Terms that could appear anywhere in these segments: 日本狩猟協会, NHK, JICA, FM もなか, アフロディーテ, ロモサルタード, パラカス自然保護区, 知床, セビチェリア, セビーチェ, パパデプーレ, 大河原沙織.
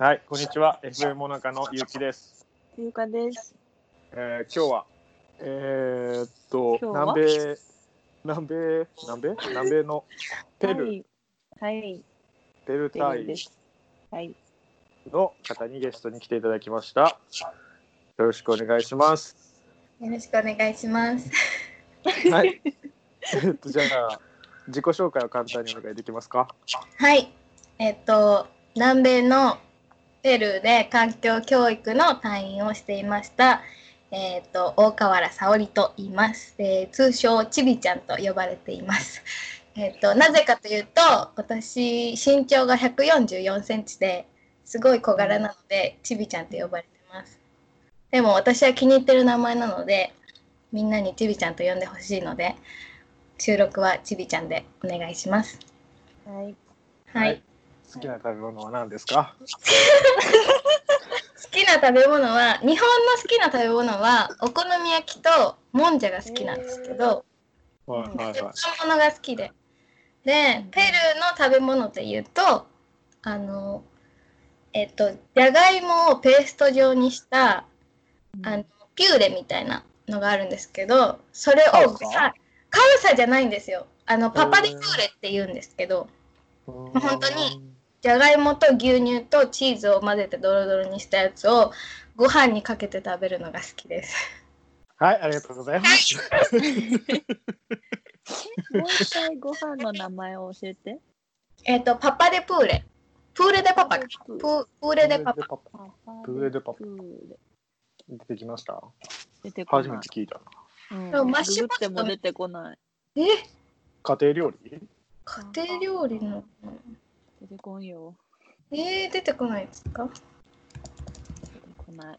はい、こんにちは。FM もなかのゆうきです。ゆうかです。今日は南米のペル、はい、ペルタイの方にゲストに来ていただきました。よろしくお願いします。よろしくお願いします。はい。じゃあ自己紹介を簡単にお願いできますか。はい。南米のペルーで環境教育の隊員をしていました、大河原沙織と言います、通称ちびちゃんと呼ばれています、なぜかというと私身長が144センチですごい小柄なのでちびちゃんと呼ばれてます。でも私は気に入ってる名前なのでみんなにちびちゃんと呼んでほしいので収録はちびちゃんでお願いします。はい、はい好きな食べ物は何ですか？好きな食べ物は日本の好きな食べ物はお好み焼きともんじゃが好きなんですけど、日本物が好きで、でペルーの食べ物っていうとじゃがいもをペースト状にしたピューレみたいなのがあるんですけど、それをカウサじゃないんですよ。パパデピューレって言うんですけど、本当にじゃがいもと牛乳とチーズを混ぜてドロドロにしたやつをご飯にかけて食べるのが好きです。はい、ありがとうございます。もう一回ご飯の名前を教えて。パパデプーレ。プーレでパパ。プーレでパパ。出てきました。初めて聞いた。うん、マッシュポテトも出てこない。家庭料理？家庭料理の出てこんよ。出てこないですか？出てこない。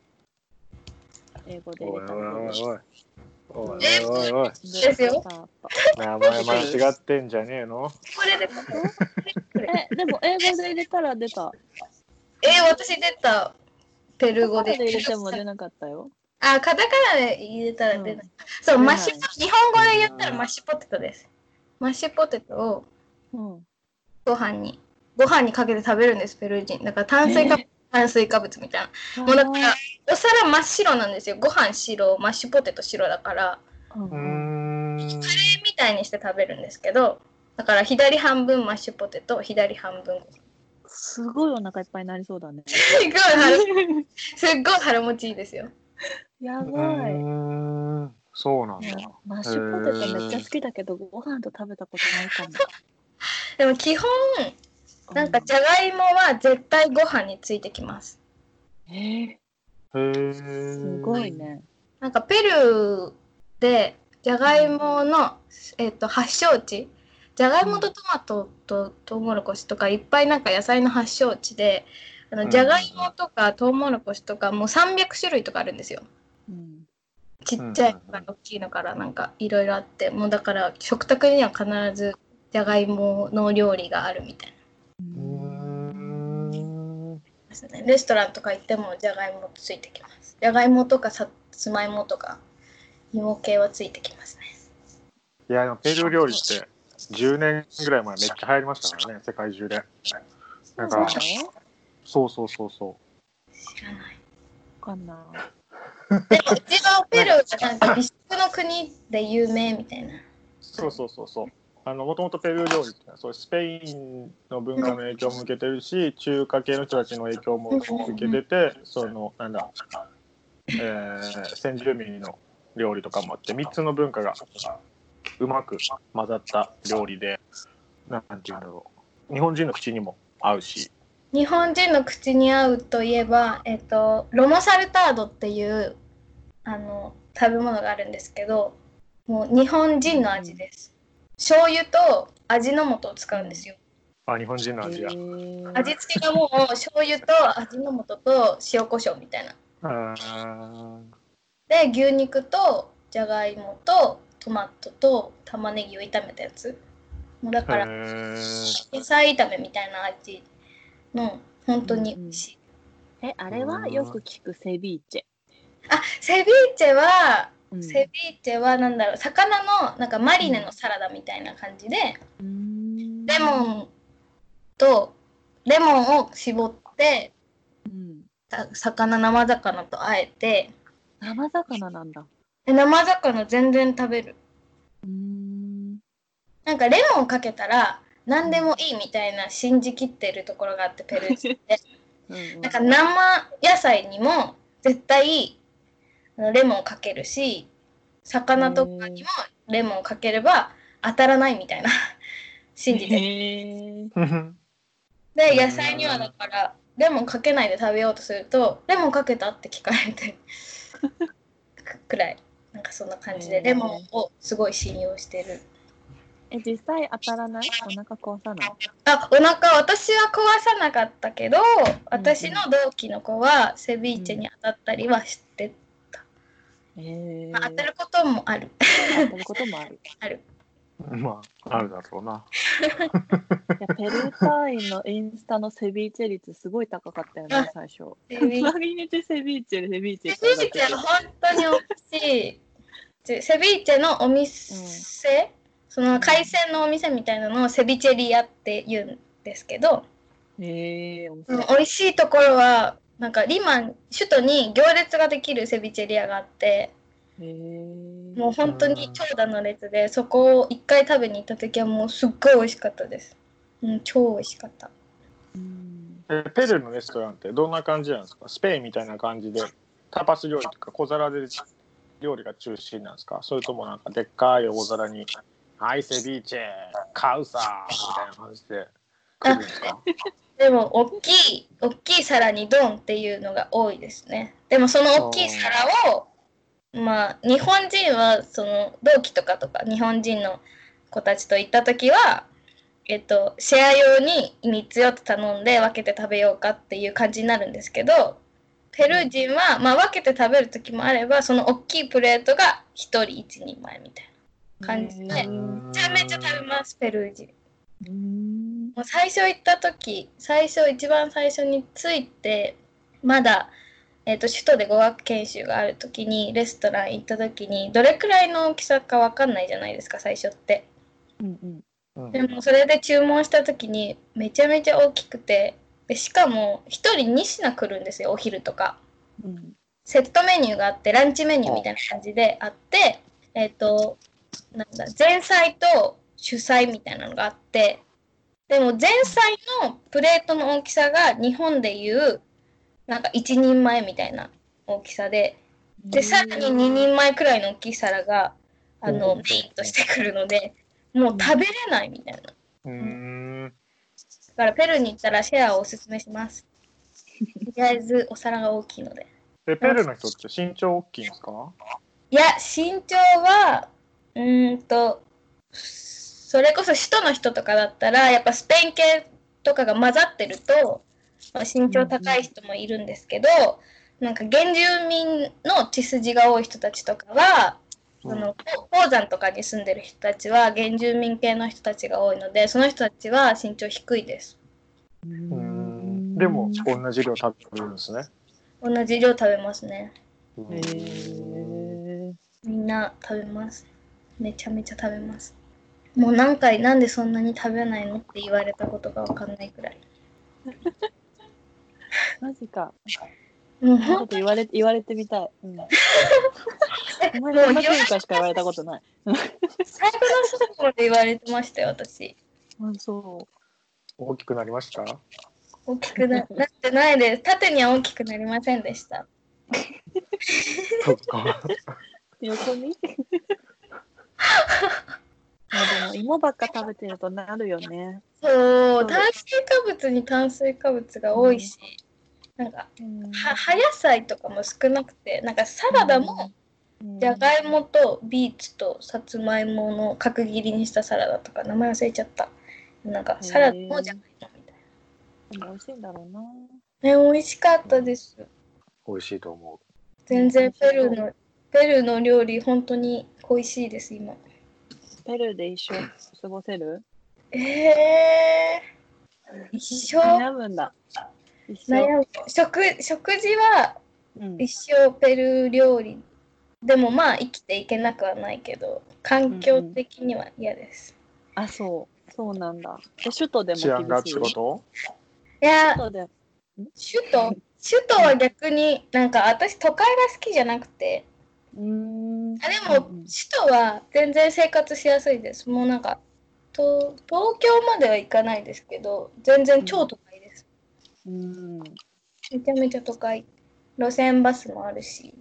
英語で出てこない。おい。ですよ。名前間違ってんじゃねえの？これででも英語で入れたら出た。私出た。ペルー語で入れても出なかったよ。あ、カタカナで入れたら出ない。そう、マッシュポテト。日本語で言ったらマッシュポテトです。マッシュポテトをご飯にかけて食べるんです、ペルー人。だから炭水化物みたいな。もうだからお皿真っ白なんですよ。ご飯白、マッシュポテト白だから、カレーみたいにして食べるんですけど、だから左半分マッシュポテト、左半分。すごいお腹いっぱいになりそうだね。すっごい腹持ちいいですよ。やばい。そうなんだ。マッシュポテトめっちゃ好きだけどご飯と食べたことないかも。でも基本なんかじゃがいもは絶対ご飯についてきます。すごいね。なんかペルーでじゃがいもの、発祥地、じゃがいもとトマトとトウモロコシとかいっぱいなんか野菜の発祥地で、じゃがいもとかトウモロコシとかもう300種類とかあるんですよ。ちっちゃいのから大きいのからなんかいろいろあって、もうだから食卓には必ずじゃがいもの料理があるみたいな。レストランとか行ってもじゃがいもついてきます。じゃがいもとかさつまいもとか芋系はついてきますね。いや、ペルー料理って10年ぐらい前めっちゃ流行りましたからね、世界中で。なんかそう知らないかな。でも一度ペルーがなんか美食の国で有名みたいな。そう。もともとペルー料理ってのはそうスペインの文化の影響も受けてるし、中華系の人たちの影響も受けてて、その先住民の料理とかもあって、3つの文化がうまく混ざった料理で、なんていうんだろう、日本人の口にも合うし。日本人の口に合うといえば、ロモサルタードっていう食べ物があるんですけど、もう日本人の味です。醤油と味の素を使うんですよ。あ、日本人の味や。味付けがもう醤油と味の素と塩コショウみたいな。で、牛肉とじゃがいもとトマトと玉ねぎを炒めたやつ。もうだから野菜炒めみたいな味。本当に美味しい。あれはよく聞くセビーチェ。セビーチェはなんだろう、魚のなんかマリネのサラダみたいな感じで、レモンを絞ってうん、生魚とあえて。生魚なんだ。生魚全然食べる。なんかレモンかけたら何でもいいみたいな信じきってるところがあって、ペルー人ってなんか生野菜にも絶対レモンかけるし、魚とかにもレモンかければ当たらないみたいな信じてる。で野菜にはだからレモンかけないで食べようとすると、レモンかけたって聞かれてくらい、なんかそんな感じでレモンをすごい信用してる。実際当たらない？お腹壊さない？あ、お腹私は壊さなかったけど、私の同期の子はセビーチェに当たったりはしてた。まあ、当たることもある。当たることもある。ある。まああるだろうな。いやペルー隊員のインスタのセビーチェ率すごい高かったよね最初。毎日セビーチェ、セビーチェ。セビーチェは本当に美味しい。セビーチェのお店。うん、その海鮮のお店みたいなのをセビチェリアって言うんですけど、美味しいところはなんかリマン首都に行列ができるセビチェリアがあって、もう本当に長蛇の列で、そこを一回食べに行った時はもうすっごい美味しかったです、うん、超美味しかった。ペルーのレストランってどんな感じなんですか？スペインみたいな感じでタパス料理とか小皿で料理が中心なんですか？それともなんかでっかい大皿にはい、セビーチェカウサみたいな感じで来るんですか？でも大きい皿にドンっていうのが多いですね。でもその大きい皿を、まあ日本人はその同期とか日本人の子たちと行った時はシェア用に3つ4つ頼んで分けて食べようかっていう感じになるんですけど、ペルー人はまあ分けて食べる時もあれば、その大きいプレートが1人1人前みたいな感じで、めちゃめちゃ食べますペルー人。もう一番最初に着いて、まだ、首都で語学研修がある時にレストラン行った時に、どれくらいの大きさか分かんないじゃないですか最初って、でもそれで注文した時にめちゃめちゃ大きくて、でしかも1人2品来るんですよお昼とか、セットメニューがあって、ランチメニューみたいな感じであって、なんだ前菜と主菜みたいなのがあって、でも前菜のプレートの大きさが日本でいうなんか1人前みたいな大きさで、でさらに2人前くらいの大きい皿がメインとしてくるので、もう食べれないみたいな。だからペルーに行ったらシェアをおすすめします。とりあえずお皿が大きいので。ペルーの人って身長大きいんですか？いや身長はそれこそ首都の人とかだったらやっぱスペイン系とかが混ざってると、まあ、身長高い人もいるんですけど、なんか原住民の血筋が多い人たちとかは、鉱山とかに住んでる人たちは原住民系の人たちが多いので、その人たちは身長低いです。でも同じ量食べるんですね。同じ量食べますね。みんな食べます。めちゃめちゃ食べます。もう何回なんでそんなに食べないのって言われたことが分かんないくらい。マジか。もう本当言われてみたい。もう4回しか言われたことない。最後の最後まで言われてましたよ私。あ、そう。大きくなりました？大きく なってないです。縦には大きくなりませんでした。そっか。横に。でも芋ばっか食べてるとなるよね。そう、炭水化物に炭水化物が多いし、なんか葉野菜とかも少なくて、なんかサラダもじゃがいもとビーツとさつまいもの角切りにしたサラダとか、名前忘れちゃった。なんかサラダもじゃがいもみたいな。美味しいんだろうな。美味しかったです。美味しいと思う。全然ペルーの料理本当に恋しいです今。ペルーで一生過ごせる？一生悩むんだ。食事は一生ペルー料理、でもまあ生きていけなくはないけど環境的には嫌です。あ、そうなんだ。首都でも厳しい。治安がってこと？いや、首都首都は逆になんか私都会が好きじゃなくて、あでも首都は全然生活しやすいです。もうなんか東京までは行かないですけど全然超都会です。めちゃめちゃ都会、路線バスもあるし、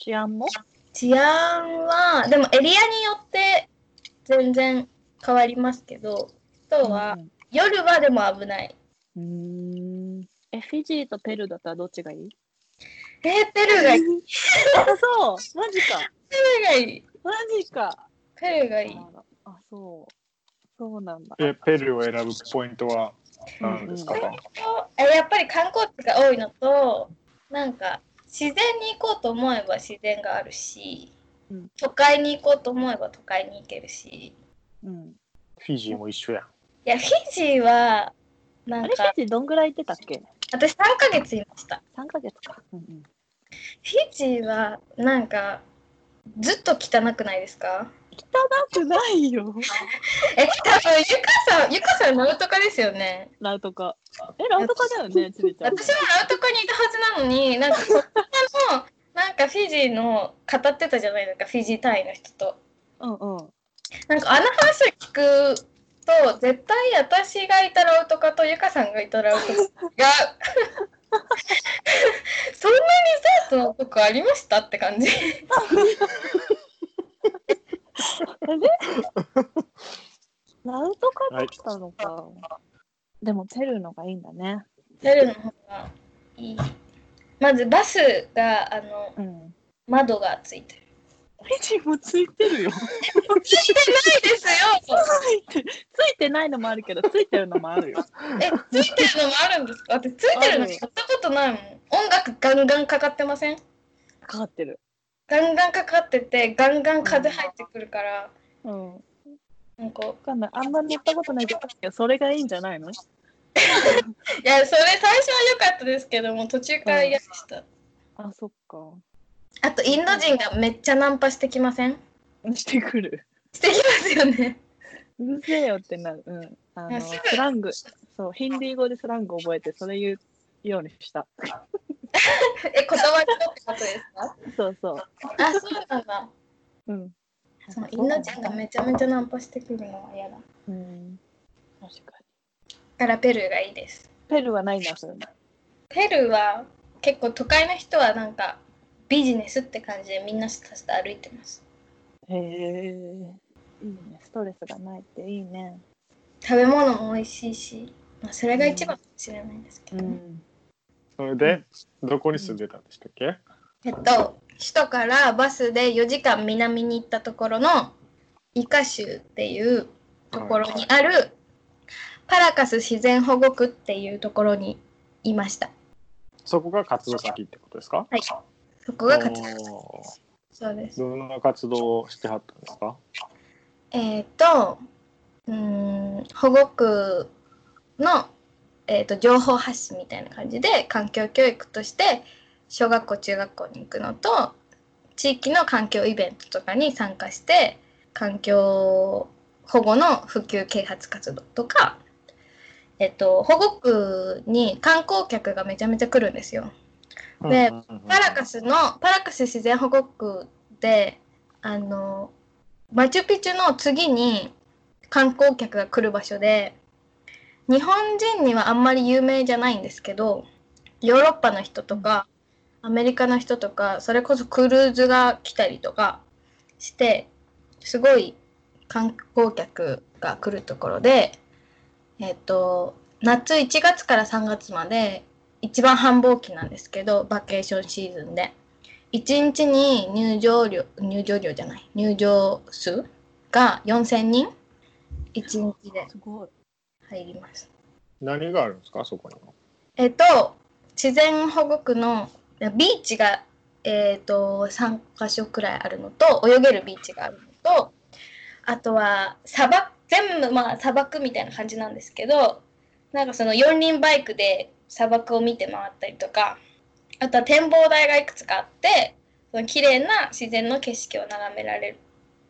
治安も？治安はでもエリアによって全然変わりますけど、首都は、夜はでも危ない。フィジーとペルーだったらどっちがいい？ペルーがいい。そう、マジか。ペルーがいい。マジか。ペルーがいい。あ、そうなんだ。ペルーを選ぶポイントは何ですか？やっぱり観光地が多いのと、なんか自然に行こうと思えば自然があるし、都会に行こうと思えば都会に行けるし。フィジーも一緒や。いや、フィジーはなんか。あれ、フィジーどんぐらい行ってたっけ？私3ヶ月いました。3ヶ月か。フィジーはなんかずっと汚くないですか？汚くないよ。多分ゆかさんラウトカですよね。ラウトカ。ラウトカだよね、つりちゃん。私もラウトカにいたはずなのに、なんかそんなのなんかフィジーの語ってたじゃないですか、フィジー単位の人と。なんかあの話を聞く。と絶対私がいたラウトカとゆかさんがいたラウトカがそんなに雑なとこありましたって感じ。ラウトカだったのか、でもペルーのがいいんだね。ペルーの方がいい。まずバスが窓がついてる。フィジーもついてるよ。ついてないですよ。ついてないのもあるけど、ついてるのもあるよ。ついてるのもあるんですか？私ついてるのやったことないもん。音楽ガンガンかかってません？かかってる。ガンガンかかってて、ガンガン風入ってくるから。なんかわかんない。あんまりやったことないけど、それがいいんじゃないの？いや、それ最初は良かったですけども、途中から嫌でした。あ、そっか。あとインド人がめっちゃナンパしてきません？してくる。してきますよね。うるせえよってなる。スラング、そう、ヒンディー語でスラング覚えてそれ言うようにした。言葉にとってことですか？そうそう。あ、そうなんだ。そのインド人がめちゃめちゃナンパしてくるのは嫌だ。確かに。だからペルーがいいです。ペルーはないな、それ。ペルーは結構都会の人はなんか。ビジネスって感じでみんなスタスタ歩いてます。へえ、いいね。ストレスがないっていいね。食べ物も美味しいし、まあ、それが一番かもしれないんですけど、それでどこに住んでたんでしたっけ？首都からバスで4時間南に行ったところのJICA州っていうところにあるパラカス自然保護区っていうところにいました。そこが活動先ってことですか？はい。そこが活動。そうです。どんな活動をしてはったんですか？保護区の、情報発信みたいな感じで環境教育として小学校中学校に行くのと地域の環境イベントとかに参加して環境保護の普及啓発活動とか、保護区に観光客がめちゃめちゃ来るんですよ。でパラカス自然保護区でマチュピチュの次に観光客が来る場所で、日本人にはあんまり有名じゃないんですけど、ヨーロッパの人とかアメリカの人とかそれこそクルーズが来たりとかしてすごい観光客が来るところで、夏1月から3月まで一番繁忙期なんですけど、バケーションシーズンで1日に入場数が4000人1日で入ります。何があるんですか、そこには？自然保護区のビーチが、3カ所くらいあるのと、泳げるビーチがあるのと、あとは全部、まあ、砂漠みたいな感じなんですけど、なんかその四輪バイクで砂漠を見て回ったりとか、あとは展望台がいくつかあって、その綺麗な自然の景色を眺められるっ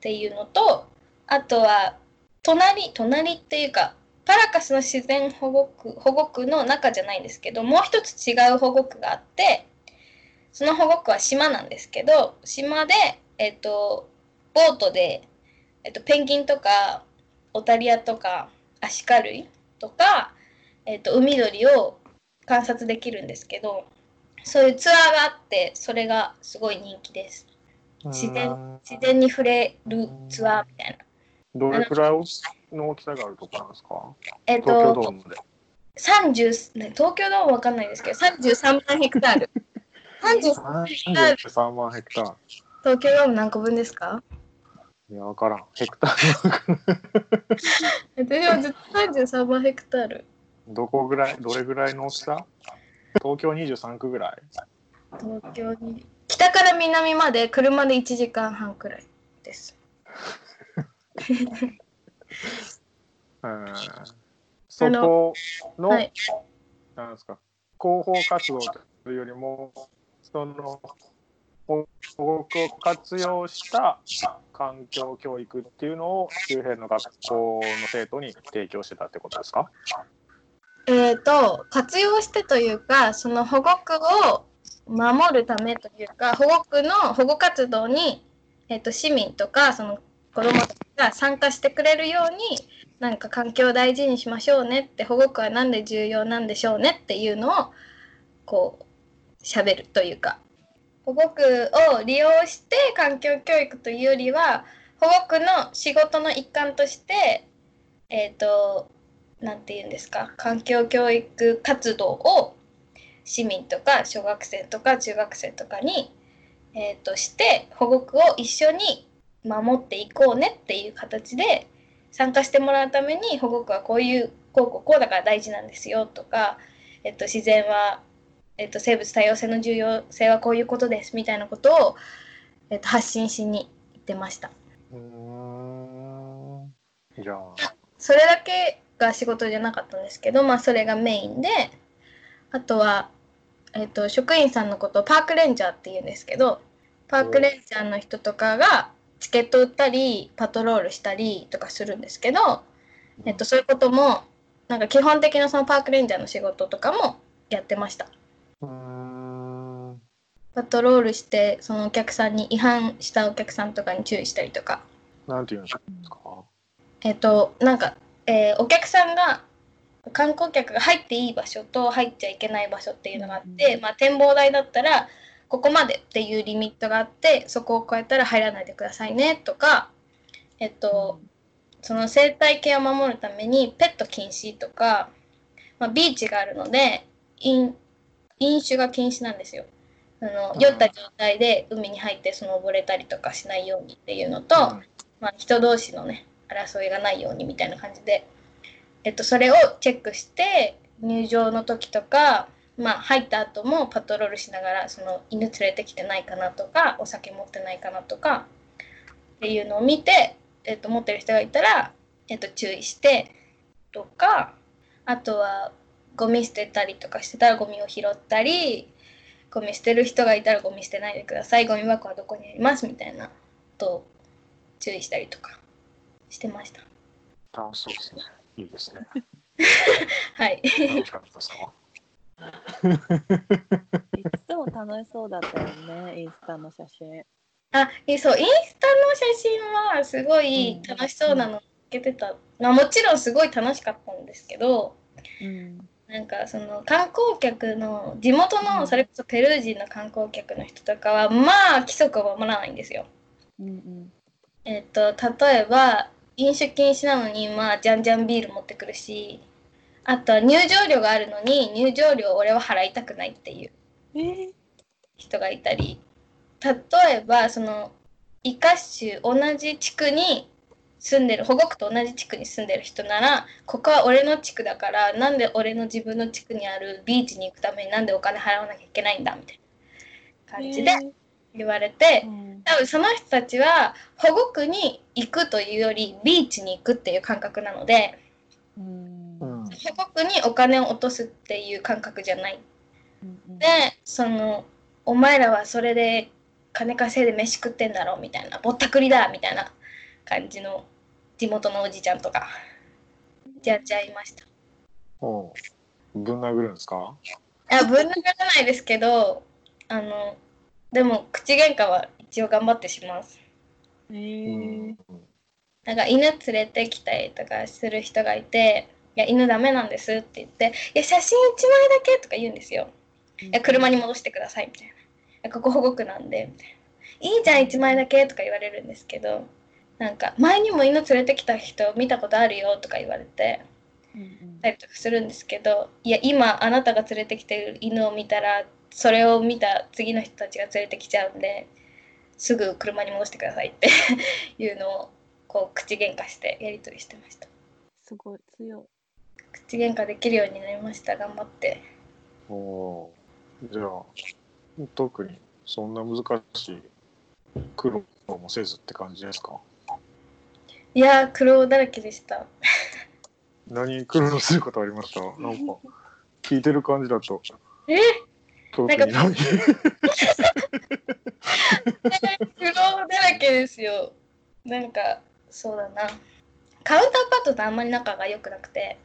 ていうのと、あとは隣っていうかパラカスの自然保護区の中じゃないんですけど、もう一つ違う保護区があって、その保護区は島なんですけど、島で、ボートで、ペンギンとかオタリアとかアシカ類とか、海鳥を観察できるんですけど、そういうツアーがあって、それがすごい人気です。自然に触れるツアーみたいな。どれくらいの大きさがあるとこなんですか？東京ドームで30、ね、東京ドームわかんないですけど33万ヘクタール。33万ヘクタール。東京ドーム何個分ですか？いや、わからん。ヘクタール。でもずっと33万ヘクタール。どれぐらいの大きさ？東京23区ぐらい。東京に北から南まで車で1時間半くらいです。そこの、はい、なんですか、広報活動というよりも、その保護区を活用した環境教育っていうのを周辺の学校の生徒に提供してたってことですか？活用してというか、その保護区を守るためというか、保護区の保護活動に、市民とかその子どもたちが参加してくれるように、なんか環境を大事にしましょうねって、保護区はなんで重要なんでしょうねっていうのをこう喋るというか、保護区を利用して環境教育というよりは、保護区の仕事の一環として、なんて言うんですか、環境教育活動を市民とか小学生とか中学生とかに、して保護区を一緒に守っていこうねっていう形で参加してもらうために、保護区はこういうこうだから大事なんですよとか、自然は、生物多様性の重要性はこういうことですみたいなことを、発信しに行ってました。じゃあそれだけが仕事じゃなかったんですけど、まあ、それがメインで、あとは、職員さんのことをパークレンジャーっていうんですけど、パークレンジャーの人とかがチケット売ったりパトロールしたりとかするんですけど、そういうこともなんか基本的なそのパークレンジャーの仕事とかもやってました。パトロールして、そのお客さんに違反したお客さんとかに注意したりとか。なんていうんですか？なんか、お客さんが、観光客が入っていい場所と入っちゃいけない場所っていうのがあって、まあ、展望台だったらここまでっていうリミットがあって、そこを超えたら入らないでくださいねとか、その生態系を守るためにペット禁止とか、まあ、ビーチがあるので飲酒が禁止なんですよ。酔った状態で海に入って、その溺れたりとかしないようにっていうのと、まあ、人同士のね争いがないようにみたいな感じで、それをチェックして、入場の時とか、まあ、入った後もパトロールしながら、その犬連れてきてないかなとか、お酒持ってないかなとかっていうのを見て、持ってる人がいたら、注意してとか、あとはゴミ捨てたりとかしてたらゴミを拾ったり、ゴミ捨てる人がいたらゴミ捨てないでください、ゴミ箱はどこにありますみたいなことを注意したりとかしてました。楽しそうですね。いいですね。はい。楽しかったですか？いつも楽しそうだったよね、インスタの写真。あ、そう、インスタの写真はすごい楽しそうなの受けてた、まあ、もちろんすごい楽しかったんですけど、なんかその観光客の地元の、それこそペルー人の観光客の人とかは、まあ規則を守らないんですよ。例えば飲酒禁止なのに、まあ、じゃんじゃんビール持ってくるし、あとは入場料があるのに、入場料を俺は払いたくないっていう人がいたり、例えばそのイカ州、同じ地区に住んでる、保護区と同じ地区に住んでる人なら、ここは俺の地区だから、なんで俺の自分の地区にあるビーチに行くためになんでお金払わなきゃいけないんだみたいな感じで言われて、多分その人たちは保護区に行くというよりビーチに行くっていう感覚なので、保護区にお金を落とすっていう感覚じゃない、で、そのお前らはそれで金稼いで飯食ってんだろみたいな、ぼったくりだみたいな感じの地元のおじちゃんとかやっちゃいました。おう、ぶん殴るんですか？あ、ぶん殴らないですけど、でも口喧嘩は一応頑張ってします。へえ。なんか犬連れてきたりとかする人がいて、いや犬ダメなんですって言って、いや写真1枚だけとか言うんですよ。いや車に戻してくださいみたいな、ここ保護区なんでみたいな、いいじゃん1枚だけとか言われるんですけど、なんか前にも犬連れてきた人見たことあるよとか言われてたりとかするんですけど、いや今あなたが連れてきてる犬を見たら、それを見た次の人たちが連れてきちゃうんで、すぐ車に戻してくださいっていうのをこう口喧嘩してやり取りしてました。すごい強い。口喧嘩できるようになりました。頑張って。お、じゃあ特にそんな難しい苦労もせずって感じですか？いや苦労だらけでした何苦労することありました？なんか聞いてる感じだと特に何苦労だらけですよ。なんかそうだな、カウンターパートとあんまり仲が良くなくて、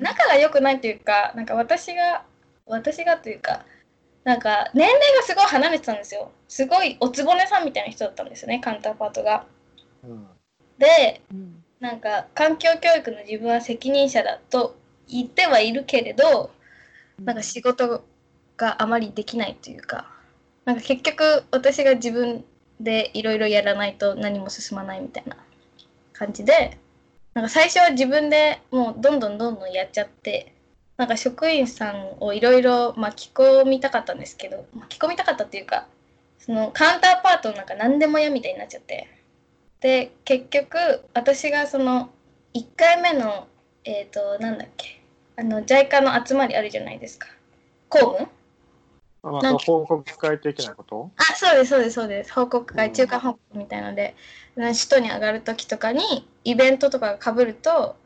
仲が良くないというか、なんか私がというか、なんか年齢がすごい離れてたんですよ。すごいおつぼねさんみたいな人だったんですよね、カウンターパートが。で、なんか環境教育の自分は責任者だと言ってはいるけれど、なんか仕事があまりできないというか、なんか結局私が自分でいろいろやらないと何も進まないみたいな感じで、なんか最初は自分でもうどんどんやっちゃって、なんか職員さんをいろいろ巻き込みたかったんですけど、巻き込みたかったっていうか、そのカウンターパートなんか何でも嫌みたいになっちゃって、で結局私がその1回目のなんだっけ、JICA の集まりあるじゃないですか、公務、まあ、報告会的なこと？あ、そうです。報告会、中間報告みたいので、首都に上がるときとかにイベントとかが被ると、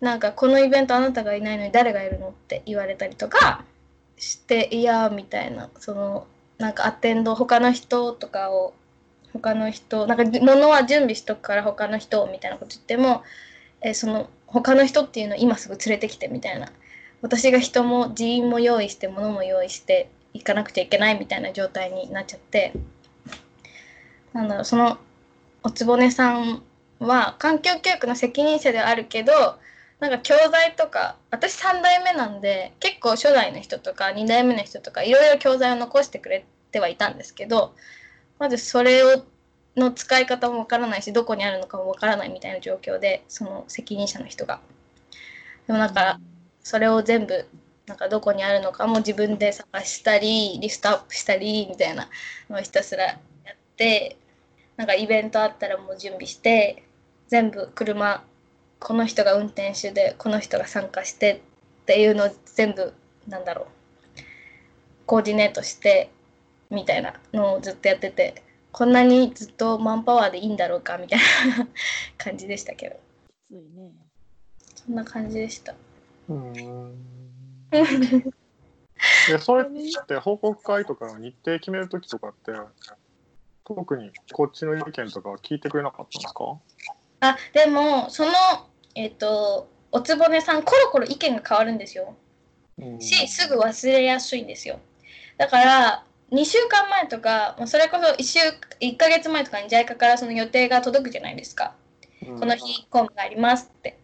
なんかこのイベントあなたがいないのに誰がいるのって言われたりとかして、いやーみたいな、そのなんかアテンド、他の人なんか物は準備しとくから他の人みたいなこと言っても、その他の人っていうのを今すぐ連れてきてみたいな、私が人も人員も用意して物も用意して行かなくちゃいけないみたいな状態になっちゃって、なんだろう、そのおつぼねさんは環境教育の責任者ではあるけど、なんか教材とか、私3代目なんで結構初代の人とか2代目の人とかいろいろ教材を残してくれてはいたんですけど、まずそれをの使い方もわからないし、どこにあるのかもわからないみたいな状況で、その責任者の人が、でもなんかそれを全部なんかどこにあるのかも自分で探したりリストアップしたりみたいなのをひたすらやって、なんかイベントあったらもう準備して、全部車、この人が運転手でこの人が参加してっていうのを全部なんだろうコーディネートしてみたいなのをずっとやってて、こんなにずっとマンパワーでいいんだろうかみたいな感じでしたけど。きついね。そんな感じでした。いや、それって報告会とかの日程決めるときとかって特にこっちの意見とか聞いてくれなかったんですか？あ、でもそのおつぼねさんコロコロ意見が変わるんですよ。し、すぐ忘れやすいんですよ。だから2週間前とか、それこそ1ヶ月前とかに JICA からその予定が届くじゃないですか。この日公務がありますって。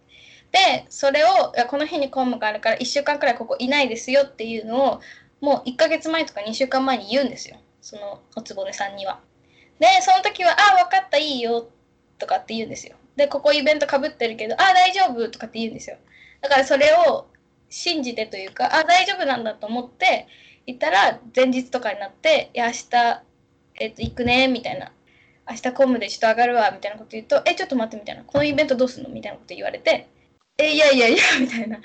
でそれをこの日に公務があるから1週間くらいここいないですよっていうのをもう1ヶ月前とか2週間前に言うんですよ、そのおつぼねさんには。でその時は「あ分かったいいよ」とかって言うんですよ。でここイベントかぶってるけど「あ大丈夫」とかって言うんですよ。だからそれを信じてというか「あ大丈夫なんだ」と思って行ったら、前日とかになって「いや明日、行くね」みたいな。明日公務でちょっと上がるわみたいなこと言うと「えちょっと待って」みたいな。このイベントどうすんのみたいなこと言われて。いやみたいな、い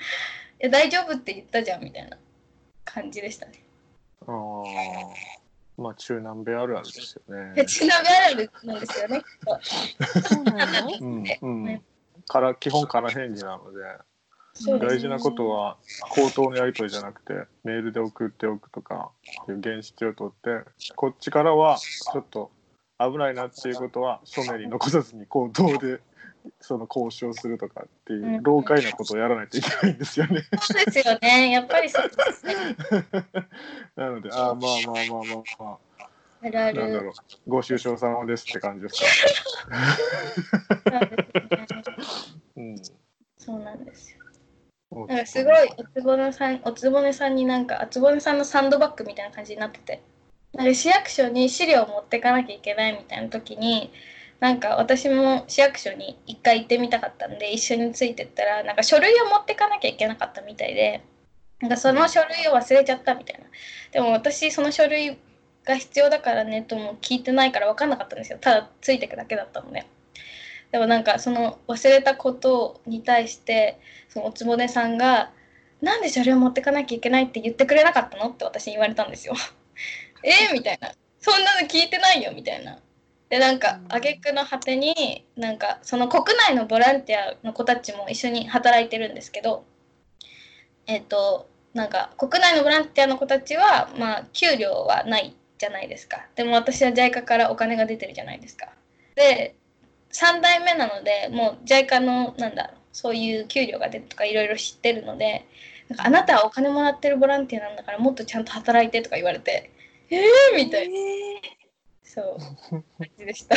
や大丈夫って言ったじゃんみたいな感じでしたね。ああ、まあ中南米あるあるですよね。中南米あるあるなんですよね。そうなの？から基本から返事なので、大事なことは口頭のやり取りじゃなくてメールで送っておくとかいう原則を取って、こっちからはちょっと危ないなっていうことは書面に残さずに口頭でその交渉するとかっていう老快なことをやらないといけないんですよね。そうですよね、やっぱりそうですね。なので、あ、まあまあまあまあまあ、あるある、なんだろう、ご愁傷様ですって感じですか。そうなんですよ。なんかすごいおつぼねさんになんかおつぼねさんのサンドバッグみたいな感じになってて、なんか市役所に資料を持ってかなきゃいけないみたいな時に、なんか私も市役所に一回行ってみたかったんで一緒についてったら、なんか書類を持ってかなきゃいけなかったみたいで、なんかその書類を忘れちゃったみたいな。でも私その書類が必要だからねとも聞いてないから分かんなかったんですよ。ただついてくだけだったので。でもなんかその忘れたことに対してそのおつぼねさんが、なんで書類を持ってかなきゃいけないって言ってくれなかったのって私に言われたんですよ。みたいな、そんなの聞いてないよみたいな。でなんか挙句の果てに、なんかその国内のボランティアの子たちも一緒に働いてるんですけど、なんか国内のボランティアの子たちはまあ給料はないじゃないですか。でも私は JICA からお金が出てるじゃないですか。で3代目なので、もう JICA のなんだろう、そういう給料が出るとかいろいろ知ってるので、なんかあなたはお金もらってるボランティアなんだからもっとちゃんと働いてとか言われて、みたいな。そう感じでした。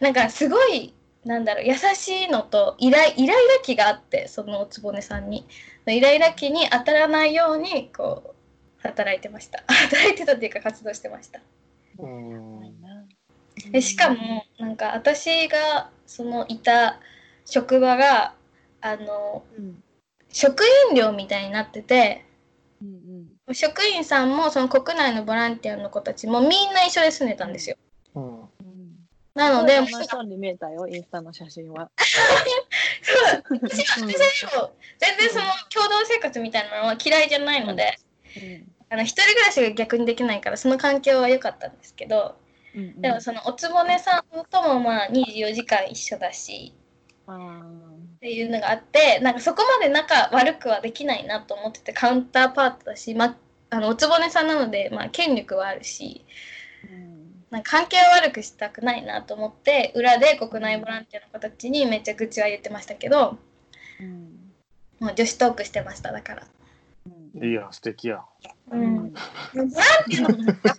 なんかすごい、なんだろう、優しいのとイライラ期があって、そのおつぼねさんにイライラ期に当たらないようにこう働いてました。働いてたっていうか活動してました。しかもなんか私がそのいた職場が職員寮みたいになってて。職員さんもその国内のボランティアの子たちもみんな一緒で住んでたんですよ。なので、楽しそうに見えたよ、インスタの写真は。そう、全然その共同生活みたいなのは嫌いじゃないので、一人暮らしが逆にできないからその環境は良かったんですけど、でもそのおつぼねさんともまあ24時間一緒だし、っていうのがあって、なんかそこまで仲悪くはできないなと思ってて、カウンターパートだし、おつぼねさんなので、まあ、権力はあるし、なんか関係を悪くしたくないなと思って裏で国内ボランティアの子たちにめっちゃ愚痴は言ってましたけど、もう女子トークしてました。だからいや素敵や、ボランティアの子たち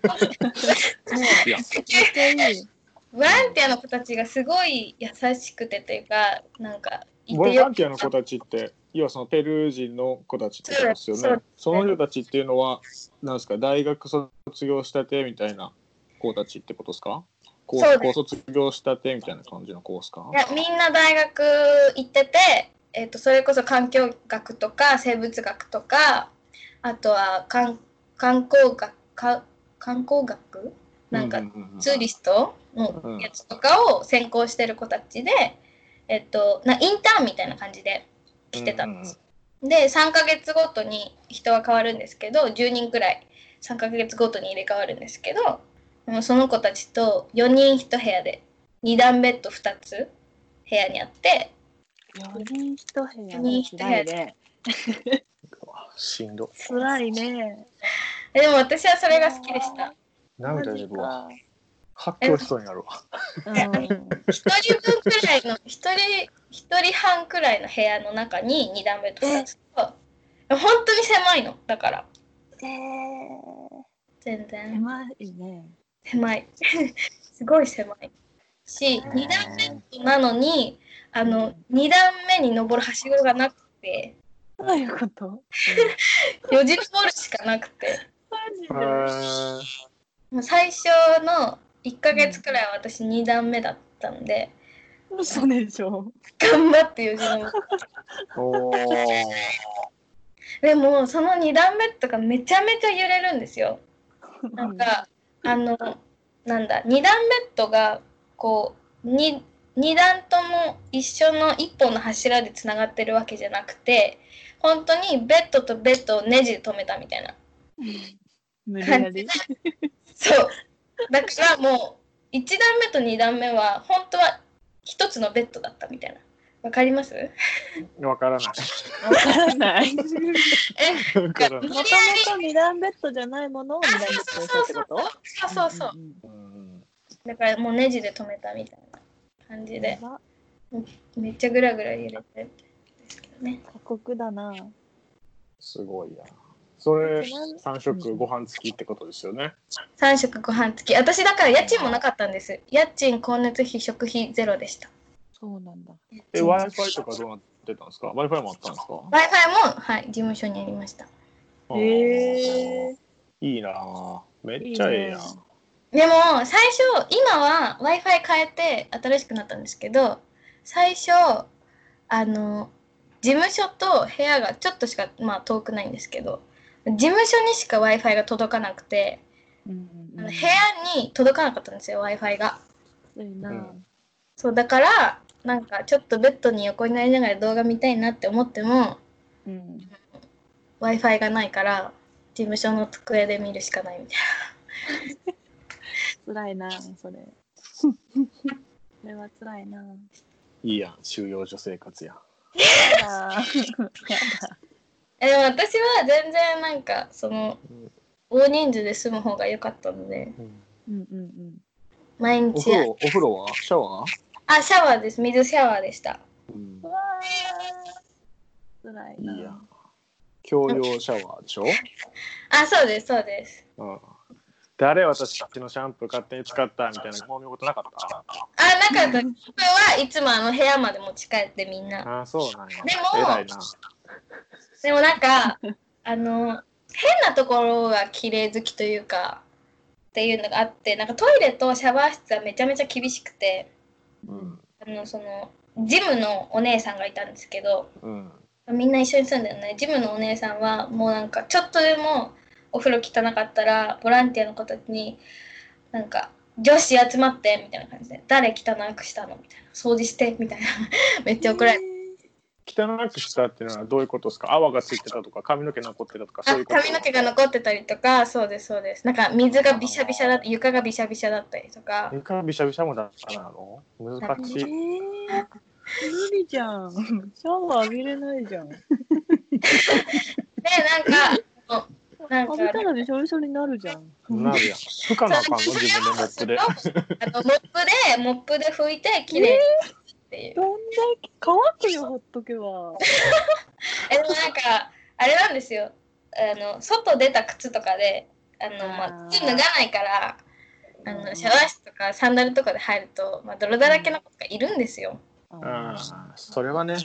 ボランティアの子たちがすごい優しくてというか、なんかボランティアの子たちって要はそのペルー人の子たちってことですよね。その人たちっていうのは何ですか、大学卒業したてみたいな子たちってことですか？高卒業したてみたいな感じの子ですか？いや、みんな大学行ってて、それこそ環境学とか生物学とか、あとは観光学なんかツーリストのやつとかを専攻してる子たちで。インターンみたいな感じで来てたんです。で3ヶ月ごとに人は変わるんですけど、10人くらい3ヶ月ごとに入れ替わるんですけど、もうその子たちと4人1部屋で2段ベッド2つ部屋にあって、4人1部屋でしんどつらいね。でも私はそれが好きでした。涙出るわ、発狂しそうになるわ。1人半くらいの部屋の中に2段ベッド2つと、本当に狭いのだから。全然狭いね。狭い。すごい狭いし、2段ベッドなのに2段目に登るはしごがなくて。どういうこと？よじ登るしかなくて。マジで。最初の1ヶ月くらいは私2段目だったんで、嘘でしょ、頑張ってよじ登ってでもその2段目とかめちゃめちゃ揺れるんですよ。なんかなんだ、2段ベッドがこう2段とも一緒の1本の柱でつながってるわけじゃなくて、本当にベッドとベッドをネジで止めたみたいな感じでそうだからもう1段目と2段目は本当は一つのベッドだったみたいな。わかります？わからない。わからない。もともと2段ベッドじゃないものを2段ベッドにしたってこと？そうそうそう。だからもうネジで止めたみたいな感じで、めっちゃグラグラ揺れてるんですけどね。過酷だな。すごいな。それ3食ご飯付きってことですよね。3食ご飯付き。私だから家賃もなかったんです。家賃光熱費食費ゼロでした。そうなんだ。Wi-Fi とかどうなってたんですか？ Wi-Fi もあったんですか？ Wi-Fi も、はい、事務所にありました。いいな。めっちゃええやん。でも最初、今は Wi-Fi 変えて新しくなったんですけど、最初事務所と部屋がちょっとしか、まあ、遠くないんですけど、事務所にしか Wi-Fi が届かなくて、部屋に届かなかったんですよ、Wi-Fi が。そうだから、なんかちょっとベッドに横になりながら動画見たいなって思っても、Wi-Fi がないから事務所の机で見るしかないみたいな。辛いな、それ。それは辛いな。いいやん、収容所生活や。でも私は全然なんかその、大人数で住む方が良かったので、毎日お風呂はシャワー？あ、シャワーです。水シャワーでした。うわー、辛いな。いいや、共用シャワーでしょ？あ、そうですそうです。誰、私たちのシャンプー勝手に使ったみたいなこういうことなかった？あ、なかった。シャンプーはいつも部屋まで持ち帰ってみんな。あ、そうなんや。でも偉いな。でもなんか変なところが綺麗好きというかっていうのがあって、なんかトイレとシャワー室はめちゃめちゃ厳しくて、そのジムのお姉さんがいたんですけど、みんな一緒に住んでるのね。ジムのお姉さんはもうなんかちょっとでもお風呂汚かったらボランティアの子たちになんか女子集まってみたいな感じで、誰汚くしたのみたいな、掃除してみたいなめっちゃ怒られて。汚くしたっていうのはどういうことですか？泡がついてたとか、髪の毛残ってたとか、そういうこと？髪の毛が残ってたりとか、そうですそうです。なんか水がビシャビシャだったり、床がビシャビシャだったりとか。床ビシャビシャもだったの？難しい。無理じゃん。シャワー浴びれないじゃん。ねえ、なんか浴びたらでしょびしょになるじゃん。なるやん。拭かなあかんの、自分のモップで。モップで拭いてきれいに。どんだけ乾くよ、ほっとけば。でもなんかあれなんですよ、外出た靴とかで靴脱がないから、シャワー室とかサンダルとかで入ると、泥だらけの子がいるんですよ。それはね、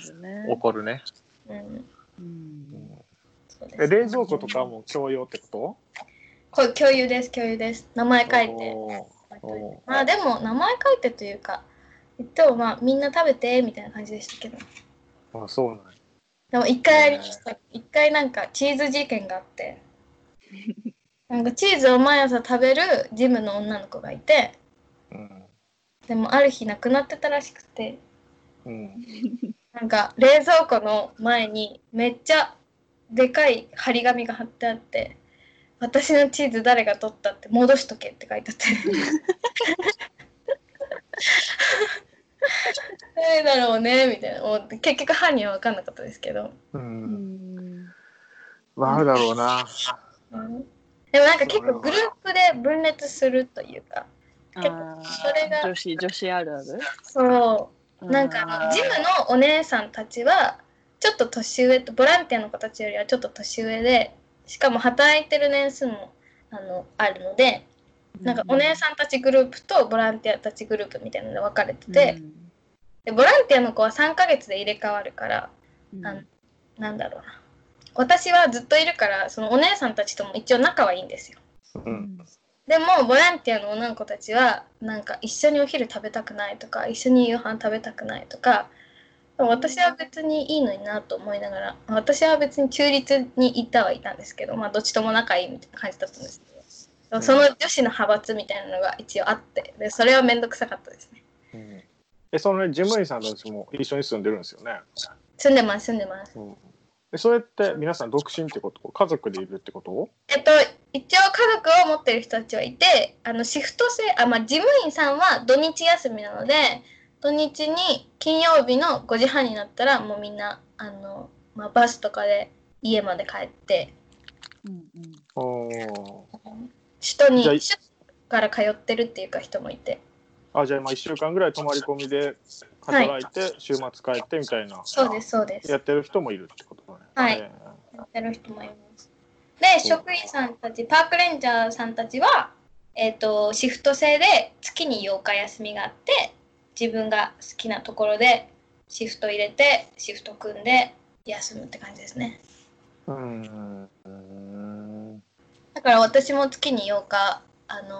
怒るね。冷蔵庫とかも共用ってこと？これ共有です、共有です。名前書いて、でも名前書いてというかみんな食べてみたいな感じでしたけど。あ、そうなん。でも一回ありました。一回なんかチーズ事件があって、なんかチーズを毎朝食べるジムの女の子がいて、でもある日亡くなってたらしくて、なんか冷蔵庫の前にめっちゃでかい張り紙が貼ってあって、私のチーズ誰が取ったって戻しとけって書いてあって。誰だろうねみたいな。もう結局犯人は分かんなかったですけど、あるだろうな。でもなんか結構グループで分裂するというか、結構それが女子あるある。そうなんかジムのお姉さんたちはちょっと年上と、ボランティアの子たちよりはちょっと年上で、しかも働いてる年数もあるので、なんかお姉さんたちグループとボランティアたちグループみたいなので分かれてて、でボランティアの子は3ヶ月で入れ替わるから、なんだろうな、私はずっといるから、そのお姉さんたちとも一応仲はいいんですよ。でもボランティアの女の子たちはなんか一緒にお昼食べたくないとか、一緒に夕飯食べたくないとか、私は別にいいのになと思いながら、私は別に中立にいたんですけど、どっちとも仲いいみたいな感じだったんですけど、その女子の派閥みたいなのが一応あって、でそれはめんどくさかったですね。その事務員さんたちも一緒に住んでるんですよね。住んでます、それって皆さん独身ってこと？家族でいるってこと？一応家族を持ってる人たちはいて、シフト制、事務員さんは土日休みなので、土日に金曜日の5時半になったらもうみんなバスとかで家まで帰って、首都から通ってるっていうか人もいて、あ、じゃあ今1週間ぐらい泊まり込みで働いて、はい、週末帰ってみたいな。そうですそうです。やってる人もいるってことね。はい。やってる人もいます。で、職員さんたち、パークレンジャーさんたちは、シフト制で月に8日休みがあって、自分が好きなところでシフト入れて、シフト組んで休むって感じですね。だから私も月に8日、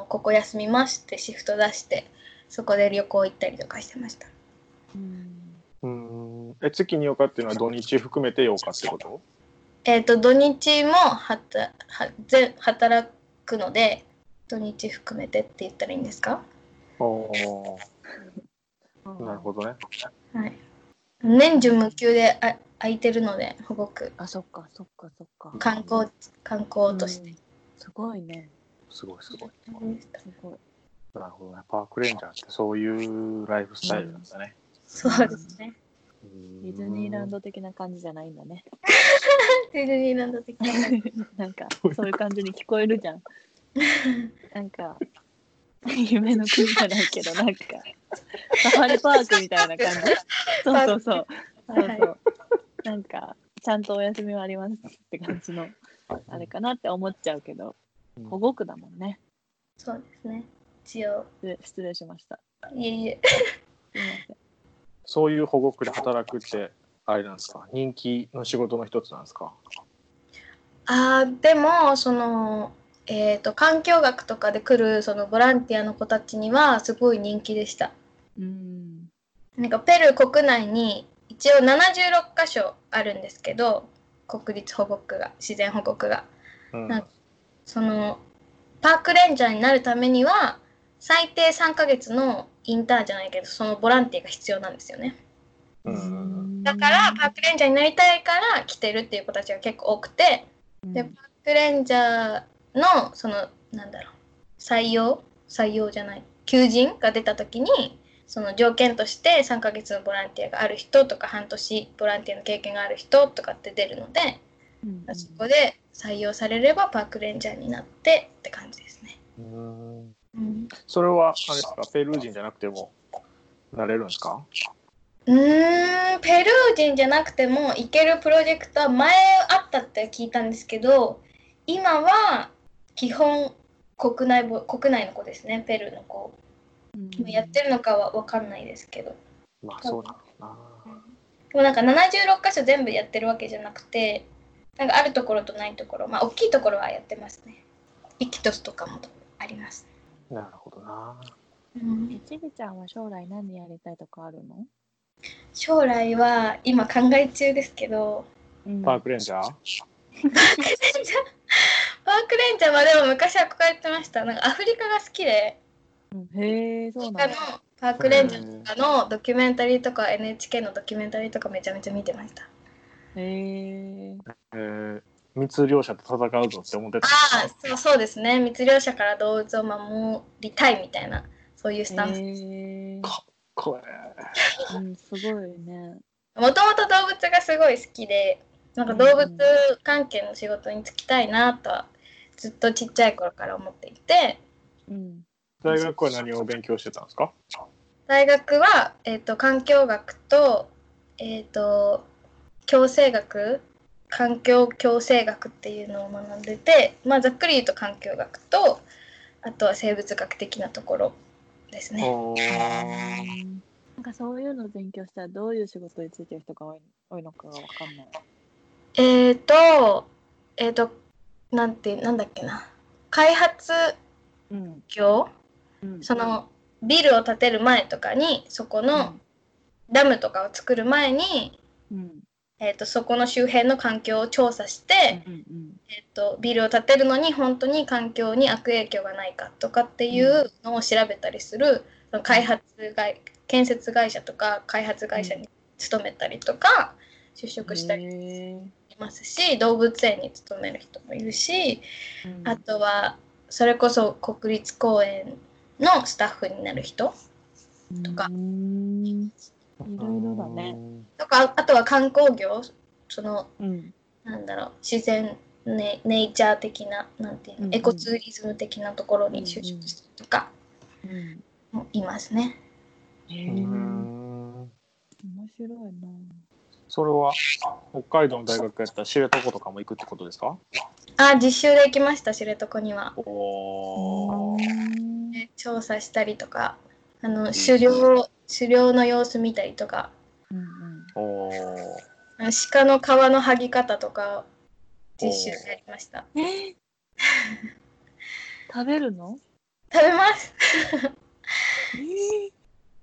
ここ休みますってシフト出して、そこで旅行行ったりとかしてました。月に8日っていうのは土日含めて8日ってこと？土日も働くので、土日含めてって言ったらいいんですか？おー、なるほどね。はい。年中無休で空いてるので、すごく。あ、そっかそっかそっか。観光として。すごいね。すごい。なるほどね。パークレンジャーってそういうライフスタイルなんだね。そうですね。ディズニーランド的な感じじゃないんだね。ディズニーランド的ななんかそういう感じに聞こえるじゃん。なんか夢の国じゃないけどなんかサファリパークみたいな感じ。そうそう。なんかちゃんとお休みはありますって感じのあれかなって思っちゃうけど、保護区だもんね。そうですね。一応失礼しました。いえ。そういう保護区で働くってあれなんですか？人気の仕事の一つなんですか？でもその、環境学とかで来るそのボランティアの子たちにはすごい人気でした。なんかペルー国内に一応76か所あるんですけど、国立保護区が、自然保護区が、なんかそのパークレンジャーになるためには最低3ヶ月のインターンじゃないけど、そのボランティアが必要なんですよね。だからパークレンジャーになりたいから来てるっていう子たちが結構多くて、でパークレンジャーのそのなんだろう、採用じゃない求人が出た時に、その条件として3ヶ月のボランティアがある人とか半年ボランティアの経験がある人とかって出るので、そこで採用されればパークレンジャーになってって感じですね。それはあれですか、ペルー人じゃなくてもなれるんですか？ペルー人じゃなくてもいけるプロジェクトは前あったって聞いたんですけど、今は基本国内の子ですね。ペルーの子、やってるのかは分かんないですけど、まあそうだろうな。でもなんか76か所全部やってるわけじゃなくて、なんかあるところとないところ、まあ大きいところはやってますね。イキトスとかもあります。なるほどな。ちびちゃんは将来何やりたいとかあるの？将来は今考え中ですけど、パークレンジャー？パークレンジャーはでも昔憧れてました。なんかアフリカが好きで、へえ、そうなんだ。パークレンジャーとかのドキュメンタリーとか NHK のドキュメンタリーとかめちゃめちゃ見てました。密漁者と戦うぞって思ってた。そうですね。密漁者から動物を守りたいみたいな、そういうスタンスです。かっこいい。すごいね。もともと動物がすごい好きで、なんか動物関係の仕事に就きたいなとはずっとちっちゃい頃から思っていて。大学は何を勉強してたんですか？大学は、環境学と、環境共生学っていうのを学んでて、まあざっくり言うと環境学と、あとは生物学的なところですね。なんかそういうのを勉強したらどういう仕事についてる人が多いのかわかんない。なんだっけな、開発業、そのビルを建てる前とかに、そこのダムとかを作る前に。そこの周辺の環境を調査して、ビルを建てるのに本当に環境に悪影響がないかとかっていうのを調べたりする、建設会社とか開発会社に勤めたりとか、就職したりしますし、動物園に勤める人もいるし、あとはそれこそ国立公園のスタッフになる人とか。いろいろだね。とかあとは観光業、その、なんだろう、自然、ネイチャー的な、なんていうの、エコツーリズム的なところに就職したりとか、もいますね。面白いな。それは北海道の大学やったら知床とかも行くってことですか？あ、実習で行きました、知床には。お、調査したりとか、狩猟の様子見たりとか、お、鹿の皮の剥ぎ方とか実習でやりました。食べるの？食べます。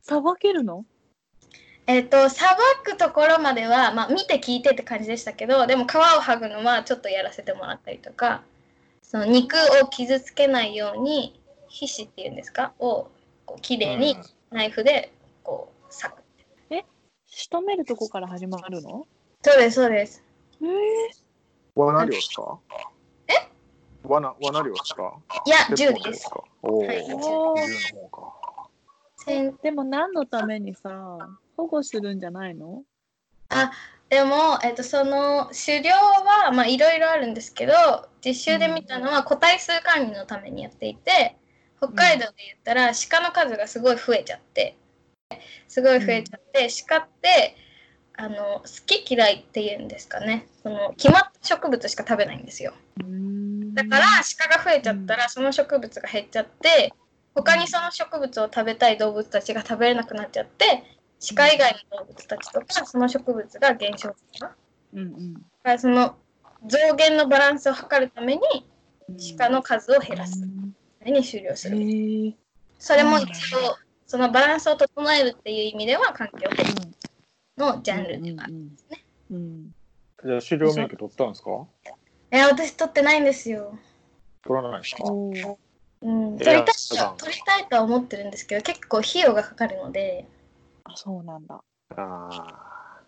さばけるの？さばくところまでは、まあ、見て聞いてって感じでしたけど、でも皮を剥ぐのはちょっとやらせてもらったりとか、その肉を傷つけないように皮脂っていうんですかをこうきれいにナイフでこう裂く。仕留めるとこから始まるの？そうですそうです。罠漁ですか？罠漁ですか？いや、銃です。おお、はい、銃の方か。でも何のためにさ、保護するんじゃないの？あ、でも、その狩猟はまあいろいろあるんですけど、実習で見たのは個体数管理のためにやっていて、北海道で言ったら鹿の数がすごい増えちゃって、鹿って好き嫌いっていうんですかね、その決まった植物しか食べないんですよ。だから鹿が増えちゃったらその植物が減っちゃって、他にその植物を食べたい動物たちが食べれなくなっちゃって、鹿以外の動物たちとかその植物が減少する。だからその増減のバランスを測るために鹿の数を減らすために狩猟する。それも一応そのバランスを整えるっていう意味では環境のジャンルではあるんですね。じゃあ狩猟免許取ったんですか？私取ってないんですよ。取らないですか？取りたいとは思ってるんですけど、結構費用がかかるので。あ、そうなんだ。あ、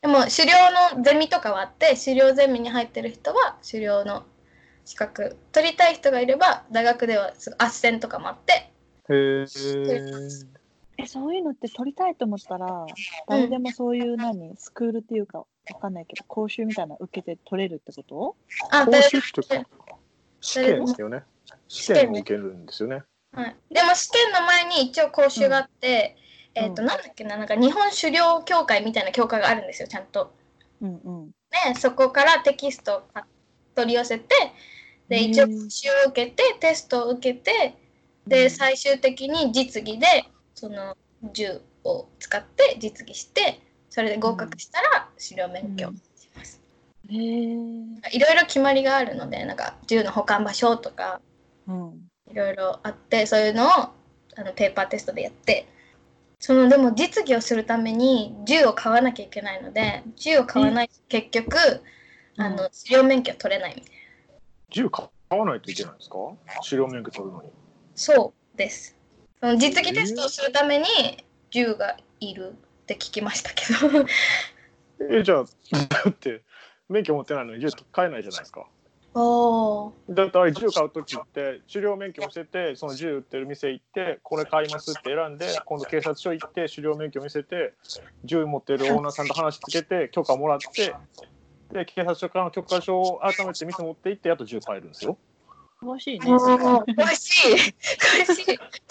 でも狩猟のゼミとかはあって、狩猟ゼミに入ってる人は狩猟の資格取りたい人がいれば、大学では斡旋とかもあって。へえ。そういうのって取りたいと思ったら誰でもそういうスクールっていうかわかんないけど、講習みたいなの受けて取れるってこと？あ、講習っていうか試験ですよね。試験を受けるんですよね。はい、でも試験の前に一応講習があって、なんだっけな、なんか日本狩猟協会みたいな協会があるんですよ、ちゃんと。でそこからテキストを取り寄せて、で一応講習を受けてテストを受けて、で最終的に実技でその銃を使って実技して、それで合格したら狩猟免許をします。いろいろ決まりがあるので、なんか銃の保管場所とかいろいろあって、そういうのをペーパーテストでやって、でも実技をするために銃を買わなきゃいけないので、銃を買わないと結局狩猟免許取れないみたいな。銃買わないといけないんですか？狩猟免許取るのに。そうです。その実技テストをするために銃がいるって聞きましたけど。じゃあだって免許持ってないのに銃買えないじゃないですか。だってあれ、銃買うときって狩猟免許をしてて、その銃売ってる店行って、これ買いますって選んで、今度警察署行って狩猟免許見せて、銃持ってるオーナーさんと話しつけて許可もらって、で警察署からの許可証を改めて店持って行って、あと銃買えるんですよ。詳しいね。詳しい。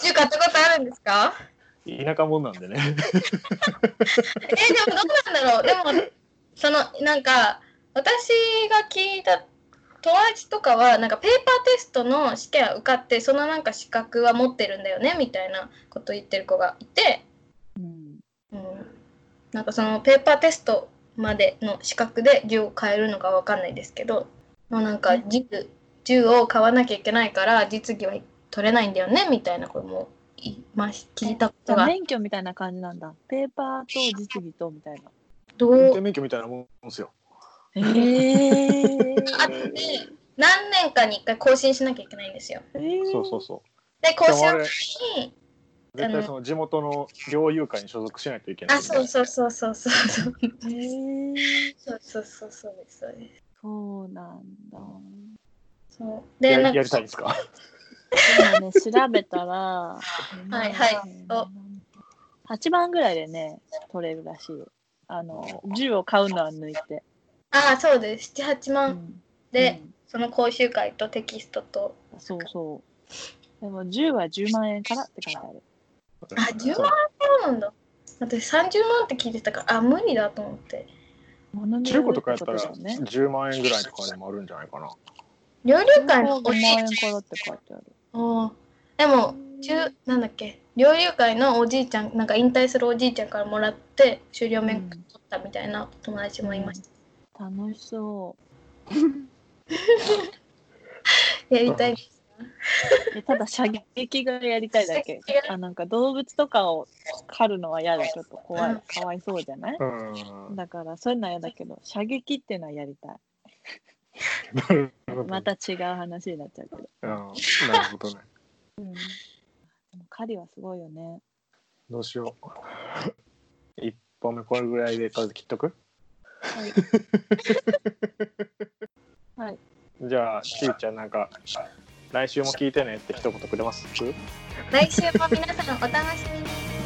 銃買ったことあるんですか？田舎もんなんでね。でもどうなんだろう。でもなんか私が聞いた友達とかは、なんかペーパーテストの試験は受かって、そのなんか資格は持ってるんだよねみたいなことを言ってる子がいて、なんかそのペーパーテストまでの資格で銃を買えるのかわかんないですけど、なんか銃を買わなきゃいけないから実技は取れないんだよねみたいなことも聞いたことが。免許みたいな感じなんだ。ペーパーと実技とみたいな。運転免許みたいなもんですよ。あって、何年かに1回更新しなきゃいけないんですよ。そう。で更新に絶対その地元の猟友会に所属しないといけない。あ、そう。そうです。そうなんだ。そうで、なんかやりたいですか？ね、調べたら8番ぐらいでね取れるらしい。銃を買うのは抜いて。ああ、そうです。7,8 万で、その講習会とテキストと。そうそう。でも10は10万円からって書いてある。あ、10万円なんだ。私30万って聞いてたから、あ、無理だと思って。中古とかやったら10万円ぐらいとかでもあるんじゃないかな。料理会の5万円からって書いてある。あ、でもなんだっけ、猟友会のおじいちゃん、なんか引退するおじいちゃんからもらって終了免許取ったみたいな友達もいました。うん、楽しそう。やりたいですか。ただ射撃がやりたいだけ。あ、なんか動物とかを狩るのは嫌だ。ちょっと怖い、かわいそうじゃない？うん、だからそういうのは嫌だけど、射撃っていうのはやりたい。また違う話になっちゃうけど。なるほどね。うん。狩りはすごいよね。どうしよう。一本目これぐらいで数切っとく。はい。はい。じゃあちーちゃん、なんか来週も聞いてねって一言くれます？来週も皆さんお楽しみに。